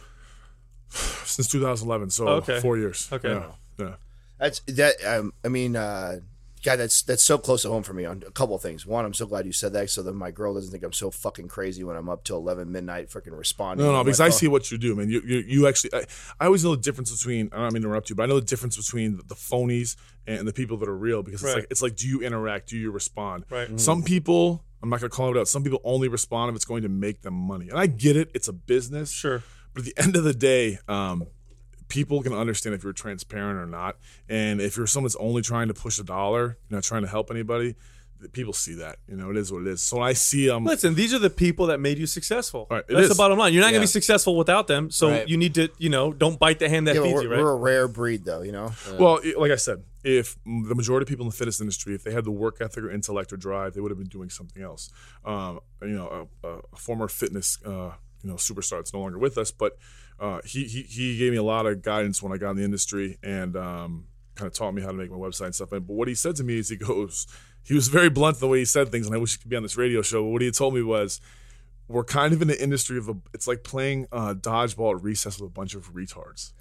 Since two thousand eleven, so okay. four years. Okay. Yeah. yeah. That's that. Um, I mean, uh, God, that's that's so close to home for me on a couple of things. One, I'm so glad you said that so that my girl doesn't think I'm so fucking crazy when I'm up till eleven midnight freaking responding. No, no, because I see what you do, man. You you, you actually, I, I always know the difference between, I don't mean to interrupt you, but I know the difference between the phonies and the people that are real, because it's right. like, it's like, do you interact? Do you respond? Right. Mm. Some people, I'm not going to call it out, some people only respond if it's going to make them money. And I get it. It's a business. Sure. But at the end of the day, um, people can understand if you're transparent or not. And if you're someone that's only trying to push a dollar, you're not trying to help anybody, people see that. You know, it is what it is. So I see them. Um, Listen, these are the people that made you successful. Right, that's is. the bottom line. You're not yeah. going to be successful without them. So right. you need to, you know, don't bite the hand that yeah, feeds you, right? We're a rare breed, though, you know? Yeah. Well, like I said, if the majority of people in the fitness industry, if they had the work ethic or intellect or drive, they would have been doing something else. Um, you know, a, a former fitness uh you know, superstar that's no longer with us, but uh, he, he he gave me a lot of guidance when I got in the industry, and um, kind of taught me how to make my website and stuff. And, but what he said to me is, he goes, he was very blunt the way he said things, and I wish he could be on this radio show, but what he told me was, we're kind of in the industry of, a, it's like playing uh, dodgeball at recess with a bunch of retards.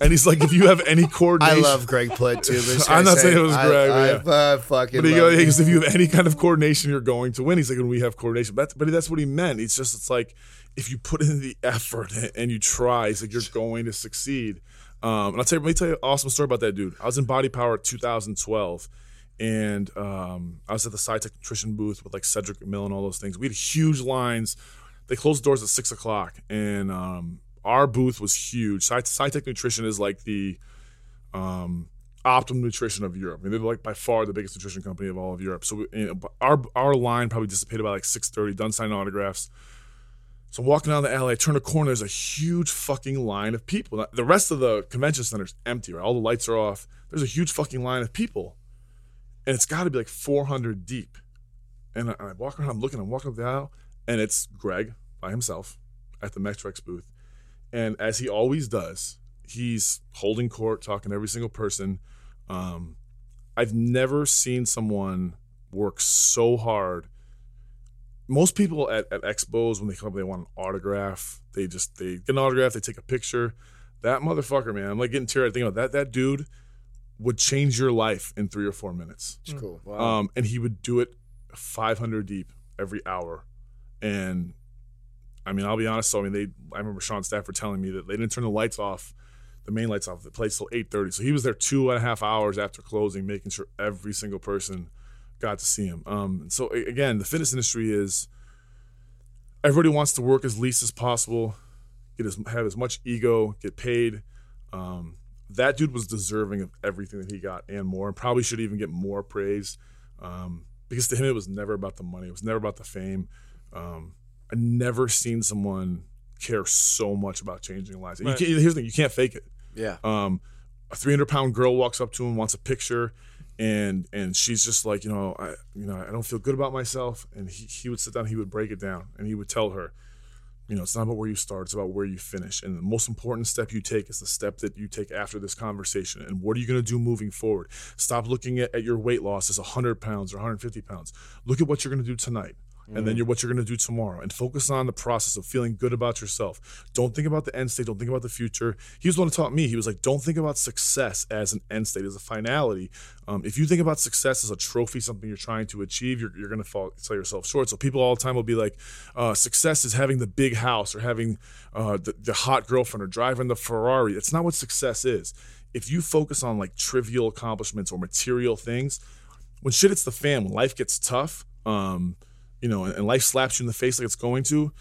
And he's like, if you have any coordination. I love Greg Plitt too. I'm not saying it was Greg. I, I, yeah. I fucking but he love goes, if you have any kind of coordination, you're going to win. He's like, and we have coordination. But that's, but that's what he meant. It's just, it's like, if you put in the effort and you try, it's like you're going to succeed. Um, and I'll tell you, let me tell you an awesome story about that dude. I was in Body Power two thousand twelve, and um, I was at the SciTech Nutrition booth with like Cedric Mill and all those things. We had huge lines. They closed the doors at six o'clock, and um, our booth was huge. SciTech Nutrition is like the um, Optimum Nutrition of Europe. I mean, they're like by far the biggest nutrition company of all of Europe. So we, you know, our our line probably dissipated by like six thirty. Done signing autographs. So I'm walking down the alley, I turn a corner, there's a huge fucking line of people. The rest of the convention center's empty, right? All the lights are off. There's a huge fucking line of people. And it's got to be like four hundred deep. And I, and I walk around, I'm looking, I'm walking up the aisle, and it's Greg by himself at the Metrex booth. And as he always does, he's holding court, talking to every single person. Um, I've never seen someone work so hard. Most people at, at expos, when they come up, they want an autograph. They just, they get an autograph, they take a picture. That motherfucker, man, I'm like getting teary. I think about that. That dude would change your life in three or four minutes. It's cool. Wow. Um, and he would do it five hundred deep every hour. And I mean, I'll be honest. So I mean, they, I remember Sean Stafford telling me that they didn't turn the lights off, the main lights off, the place till eight thirty. So he was there two and a half hours after closing, making sure every single person got to see him. Um, so again, the fitness industry is, everybody wants to work as least as possible, get as, have as much ego, get paid. Um, that dude was deserving of everything that he got and more, and probably should even get more praise, um, because to him it was never about the money. It was never about the fame. Um, I've never seen someone care so much about changing lives. Right. You can't, here's the thing, you can't fake it. Yeah. Um, a three hundred pound girl walks up to him, wants a picture, And and she's just like, you know, I you know I don't feel good about myself. And he, he would sit down, he would break it down, and he would tell her, you know, it's not about where you start, it's about where you finish. And the most important step you take is the step that you take after this conversation. And what are you going to do moving forward? Stop looking at, at your weight loss as one hundred pounds or one hundred fifty pounds. Look at what you're going to do tonight. Mm-hmm. And then you're, what you're going to do tomorrow, and focus on the process of feeling good about yourself. Don't think about the end state. Don't think about the future. He was the one who taught me. He was like, don't think about success as an end state, as a finality. Um, if you think about success as a trophy, something you're trying to achieve, you're, you're going to fall, sell yourself short. So people all the time will be like, uh, success is having the big house or having uh, the, the hot girlfriend or driving the Ferrari. It's not what success is. If you focus on like trivial accomplishments or material things, when shit hits the fan, when life gets tough, um, you know, and life slaps you in the face like it's going to,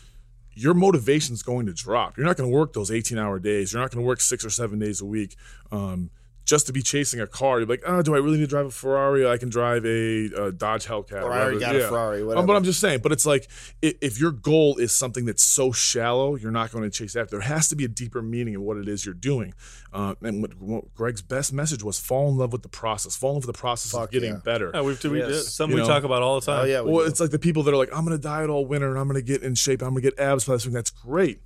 your motivation's going to drop. You're not going to work those eighteen hour days. You're not going to work six or seven days a week. Um, just to be chasing a car. You're like, oh, do I really need to drive a Ferrari? I can drive a, a Dodge Hellcat. Or I already got yeah. a Ferrari, whatever. Um, but I'm just saying, but it's like, if, if your goal is something that's so shallow, you're not going to chase after. There has to be a deeper meaning in what it is you're doing. Uh, and what, what Greg's best message was, fall in love with the process. Fall in love with the process Fuck, of getting yeah. better. Yeah, we've, we, yes. Something you we know? talk about all the time. Oh, yeah, we well, do. It's like the people that are like, I'm going to diet all winter and I'm going to get in shape. I'm going to get abs for this thing. That's great.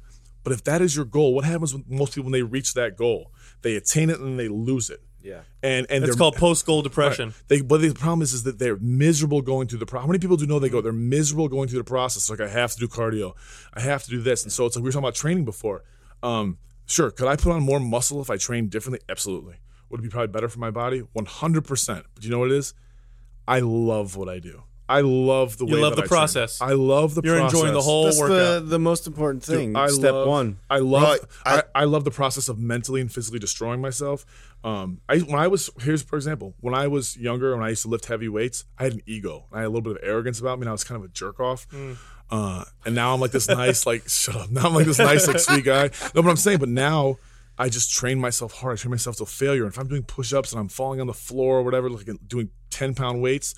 But if that is your goal, what happens with most people when they reach that goal? They attain it and they lose it. Yeah, and and it's called post-goal depression. Right. They, but the problem is, is that they're miserable going through the process. How many people do you know they go? They're miserable going through the process. Like, I have to do cardio, I have to do this, and so it's like we were talking about training before. Um, sure, could I put on more muscle if I trained differently? Absolutely. Would it be probably better for my body? one hundred percent. But you know what it is? I love what I do. I love the you way love that the I process. Train. I love the You're process. You're enjoying the whole That's workout. That's the, the most important thing. Dude, I Step love, one. I love I, I, I love the process of mentally and physically destroying myself. Um, I when I was here's for example, when I was younger, when I used to lift heavy weights, I had an ego. I had a little bit of arrogance about me, and I was kind of a jerk off. Mm. Uh, and now I'm like this nice like shut up. Now I'm like this nice like sweet guy. No, but I'm saying, but now I just train myself hard. I train myself to failure. And if I'm doing push-ups and I'm falling on the floor or whatever, like doing ten pound weights,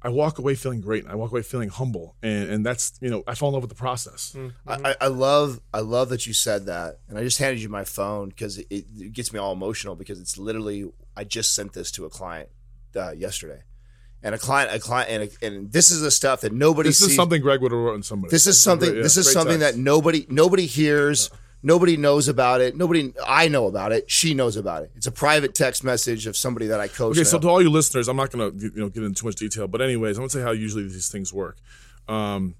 I walk away feeling great. And I walk away feeling humble, and and that's you know I fall in love with the process. Mm-hmm. I, I love I love that you said that, and I just handed you my phone because it, it gets me all emotional because it's literally I just sent this to a client uh, yesterday, and a client a client and, a, and this is the stuff that nobody. This sees. Is something Greg would have written somebody. This is something. Yeah, this is something text. that nobody nobody hears. Yeah. Nobody knows about it. Nobody, I know about it. She knows about it. It's a private text message of somebody that I coach. Okay, now. So to all you listeners, I'm not going to you know get into too much detail, but anyways, I'm going to say how usually these things work. Um,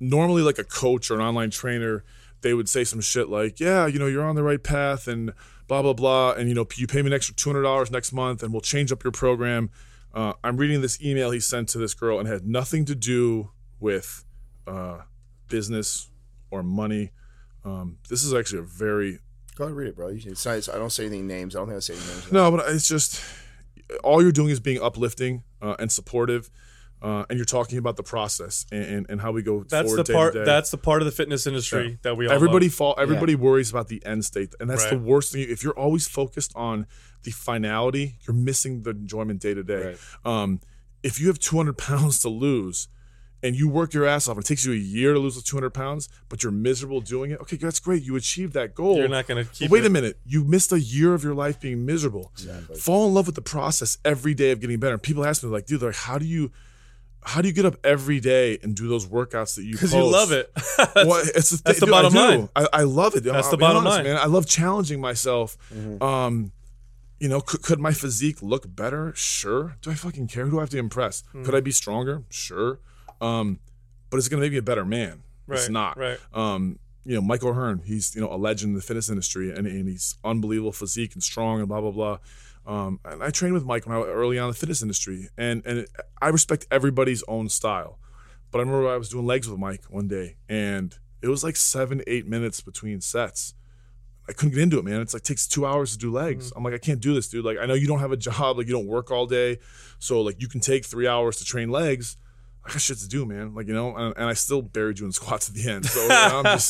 normally, like a coach or an online trainer, they would say some shit like, "Yeah, you know, you're on the right path," and blah blah blah, and you know, you pay me an extra two hundred dollars next month, and we'll change up your program. Uh, I'm reading this email he sent to this girl, and it had nothing to do with uh, business or money. Um, this is actually a very... Go ahead and read it, bro. It's not, it's, I don't say any names. I don't think I say any names. No, but it's just... All you're doing is being uplifting uh, and supportive, uh, and you're talking about the process and, and, and how we go that's forward the part, day to day. That's the part of the fitness industry yeah. that we all everybody fall. Everybody yeah. worries about the end state, and that's right. the worst thing. If you're always focused on the finality, you're missing the enjoyment day to day. Right. Um, if you have two hundred pounds to lose... and you work your ass off, and it takes you a year to lose the two hundred pounds, but you're miserable doing it. Okay, that's great. You achieved that goal. You're not going to keep it. Wait a minute. You missed a year of your life being miserable. Exactly. Fall in love with the process every day of getting better. People ask me, like, dude, they're like, how do you – How do you get up every day and do those workouts that you post? Because you love it. that's well, it's the, th- that's the dude, bottom I line. I, I love it. That's I'll the bottom honest, line. Man. I love challenging myself. Mm-hmm. Um, you know, could, could my physique look better? Sure. Do I fucking care? Who do I have to impress? Mm-hmm. Could I be stronger? Sure. Um, but it's going to make me a better man. Right, it's not. Right. Um, you know, Mike O'Hearn, he's, you know, a legend in the fitness industry, and, and he's unbelievable physique and strong and blah, blah, blah. Um, and I trained with Mike when I was early on in the fitness industry, and, and it, I respect everybody's own style. But I remember I was doing legs with Mike one day, and it was like seven, eight minutes between sets. I couldn't get into it, man. It's like takes two hours to do legs. Mm-hmm. I'm like, I can't do this, dude. Like, I know you don't have a job. Like, you don't work all day. So, like, you can take three hours to train legs. I got shit to do, man. Like, you know, and, and I still buried you in squats at the end. So, you know, I'm just,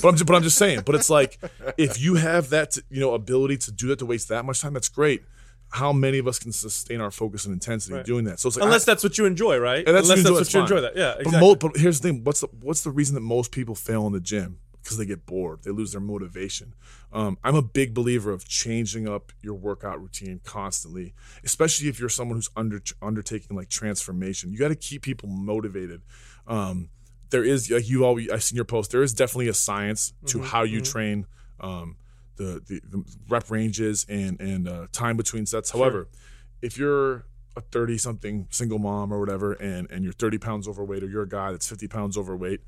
but I'm just, but I'm just saying. But it's like, if you have that, to, you know, ability to do that, to waste that much time, that's great. How many of us can sustain our focus and intensity right. doing that? So it's like, unless I, that's what you enjoy, right? That's unless what that's what you enjoy. That, yeah. Exactly. But, mo- but here's the thing: what's the what's the reason that most people fail in the gym? Because they get bored, they lose their motivation. Um, I'm a big believer of changing up your workout routine constantly, especially if you're someone who's under, undertaking like transformation. You got to keep people motivated. Um, there is, like you always, I've seen your post. There is definitely a science to mm-hmm, how you mm-hmm. train, um, the, the the rep ranges and and uh, time between sets. However, sure. if you're a thirty-something single mom or whatever, and and you're thirty pounds overweight, or you're a guy that's fifty pounds overweight.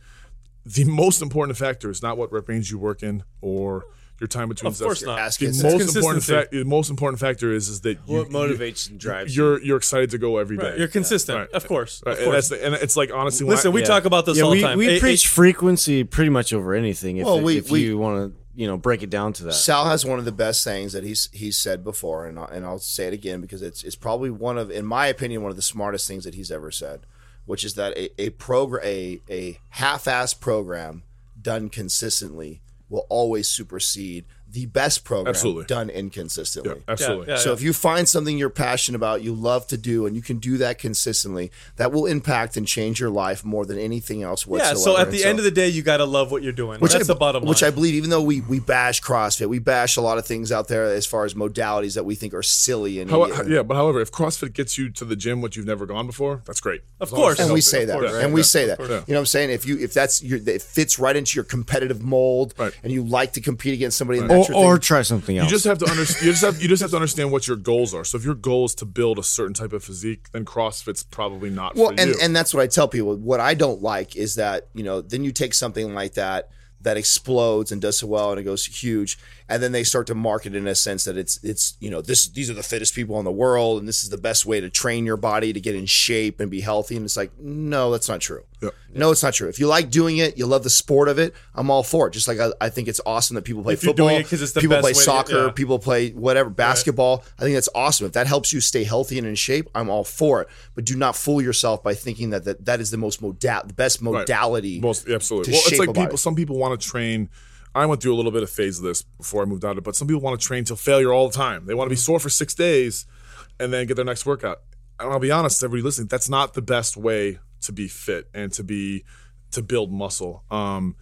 The most important factor is not what rep range you work in or your time between. Of course not. The most important fact, the most important factor is is that you, what motivates you, and drives. You're you're excited to go every right. day. You're consistent, yeah. right. of course. Right. Of course. And, that's the, and it's like honestly, listen, when I, we yeah. talk about this yeah, all the time. We, we it, preach it, frequency pretty much over anything. If, well, we, if we, you want to, you know, break it down to that. Sal has one of the best things that he's he's said before, and I, and I'll say it again because it's it's probably one of, in my opinion, one of the smartest things that he's ever said. Which is that a a, progr- a a half-ass program done consistently will always supersede the best program absolutely. done inconsistently. Yeah, absolutely. Yeah, yeah, so yeah. if you find something you're passionate about, you love to do, and you can do that consistently, that will impact and change your life more than anything else whatsoever. Yeah, so at the so, end of the day, you got to love what you're doing. Which That's I, the bottom line. Which I believe, even though we, we bash CrossFit, we bash a lot of things out there as far as modalities that we think are silly. And How, yeah, but however, if CrossFit gets you to the gym, what you've never gone before, that's great. Of course. And we say that. And we say that. You know what I'm saying? If you if that's your, it fits right into your competitive mold right. and you like to compete against somebody right. and that's or, your thing. Or try something else. You just have to understand you just have you just have to understand what your goals are. So if your goal is to build a certain type of physique, then CrossFit's probably not well, for and, you. Well, and that's what I tell people. What I don't like is that, you know, then you take something like that that explodes and does so well and it goes huge, and then they start to market it in a sense that it's it's you know this these are the fittest people in the world and this is the best way to train your body to get in shape and be healthy, and it's like, no, that's not true. Yeah. No, it's not true. If you like doing it, you love the sport of it, I'm all for it. Just like I, I think it's awesome that people play if football, it it's the people play soccer, to, yeah. people play whatever, basketball. Right. I think that's awesome. If that helps you stay healthy and in shape, I'm all for it. But do not fool yourself by thinking that that, that is the most moda- the best modality. Right. Most absolutely. Well, it's like people. Some people want to train. I went through a little bit of phase of this before I moved out of it. But some people want to train till failure all the time. They want to be sore for six days and then get their next workout. And I'll be honest, everybody listening, that's not the best way to be fit and to be to build muscle. Um,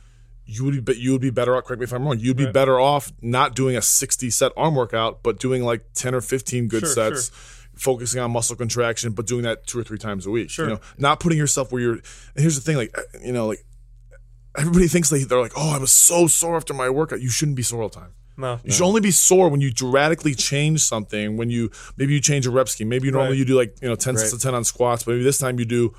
you would be you would be better off, correct me if I'm wrong, you'd be right. better off not doing a sixty set arm workout, but doing like ten or fifteen good sure, sets, sure. focusing on muscle contraction, but doing that two or three times a week. Sure. You know, not putting yourself where you're. And here's the thing, like you know, like everybody thinks like they're like, oh, I was so sore after my workout. You shouldn't be sore all the time. No, you no. should only be sore when you dramatically change something. When you maybe you change a rep scheme. Maybe you normally right. you do like you know ten right. sets of ten on squats, but maybe this time you do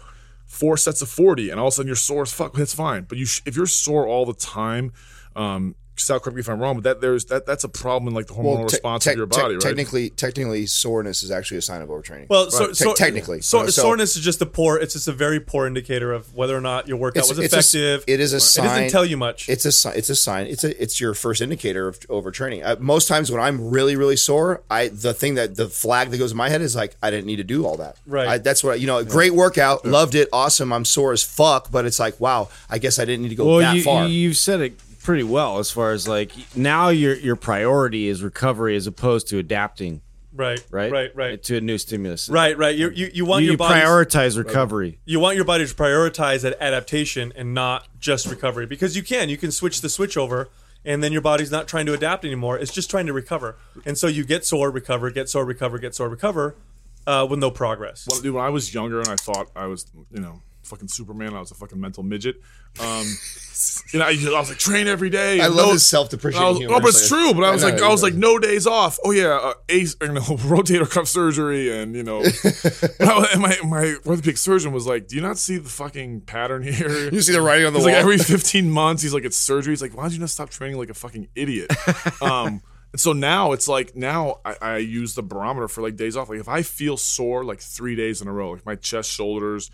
four sets of forty, and all of a sudden you're sore as fuck. That's fine, but you sh- if you're sore all the time, um, Sal, correct me if I'm wrong, but that there's that that's a problem in like the hormonal well, te- response te- of your body, te- right? Technically, technically, soreness is actually a sign of overtraining. Well, so, right. so, te- technically, so, you know, so, soreness is just a poor. It's just a very poor indicator of whether or not your workout was effective. A, it is a sign. It doesn't tell you much. It's a it's a sign. It's a it's your first indicator of overtraining. Uh, most times when I'm really really sore, I the thing that the flag that goes in my head is like, I didn't need to do all that. Right. I, that's what I, you know. Yeah. Great workout, yeah. loved it, awesome. I'm sore as fuck, but it's like, wow, I guess I didn't need to go well, that you, far. You've said it pretty well as far as like now your your priority is recovery as opposed to adapting right right right right to a new stimulus right right you you, you want you, your body prioritize recovery right. You want your body to prioritize that adaptation and not just recovery, because you can you can switch the switch over and then your body's not trying to adapt anymore, it's just trying to recover, and so you get sore, recover, get sore, recover, get sore, recover uh with no progress. Well, dude, when I was younger and I thought I was you know fucking Superman, I was a fucking mental midget. Um, you know, I, I was like train every day. I no, love his self-depreciating humor. Oh, but it's true. But I was I know, like, I, I was like, no days off. Oh yeah, uh, ace, you know, rotator cuff surgery, and you know, I, and my my orthopedic surgeon was like, do you not see the fucking pattern here? You see the writing on the he's wall. Like every fifteen months, he's like, it's surgery. He's like, why don't you not stop training like a fucking idiot? Um, and so now it's like now I, I use the barometer for like days off. Like if I feel sore like three days in a row, like my chest, shoulders.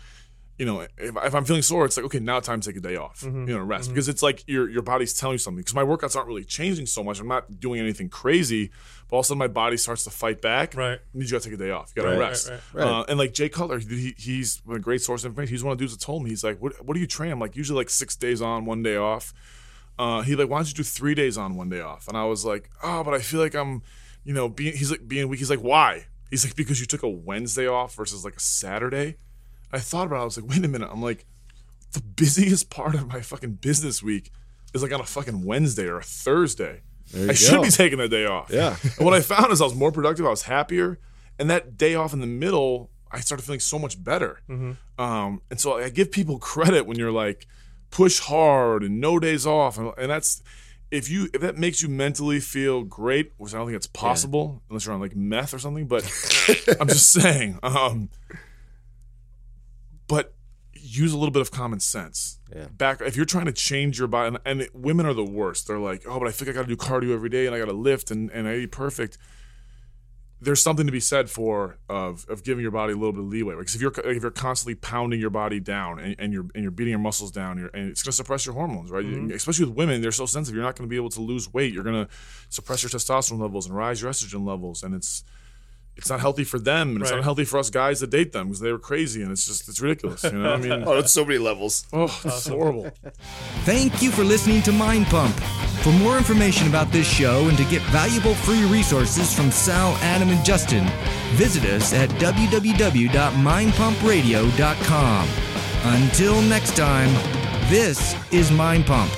You know, if, if I'm feeling sore, it's like, okay, now it's time to take a day off, mm-hmm. you know, rest. Mm-hmm. Because it's like your your body's telling you something. Because my workouts aren't really changing so much. I'm not doing anything crazy. But all of a sudden, my body starts to fight back. Right. It means you got to take a day off. You got to right, rest. Right, right, right. Uh, and like Jay Cutler, he, he's a great source of information. He's one of the dudes that told me, he's like, what, what do you train? I'm like, usually like six days on, one day off. Uh, he like, why don't you do three days on, one day off? And I was like, oh, but I feel like I'm, you know, being he's like being weak. He's like, why? He's like, because you took a Wednesday off versus like a Saturday. I thought about it. I was like, wait a minute. I'm like, the busiest part of my fucking business week is like on a fucking Wednesday or a Thursday. I go. should be taking a day off. Yeah. And what I found is I was more productive. I was happier. And that day off in the middle, I started feeling so much better. Mm-hmm. Um, and so I give people credit when you're like, push hard and no days off. And, and that's if you if that makes you mentally feel great, which I don't think it's possible yeah. unless you're on like meth or something. But I'm just saying. Um, But use a little bit of common sense. Yeah. Back if you're trying to change your body, and, and it, women are the worst. They're like, oh, but I think I got to do cardio every day, and I got to lift, and, and I eat perfect. There's something to be said for of of giving your body a little bit of leeway. Because if you're if you're constantly pounding your body down, and, and you're and you're beating your muscles down, you're, and it's going to suppress your hormones, right? Mm-hmm. Especially with women, they're so sensitive. You're not going to be able to lose weight. You're going to suppress your testosterone levels and rise your estrogen levels, and it's it's not healthy for them, and right. it's not healthy for us guys to date them because they were crazy, and it's just, it's ridiculous. You know what I mean? Oh, it's so many levels. Oh, it's awesome. Horrible. Thank you for listening to Mind Pump. For more information about this show and to get valuable free resources from Sal, Adam, and Justin, visit us at w w w dot mind pump radio dot com. Until next time, this is Mind Pump.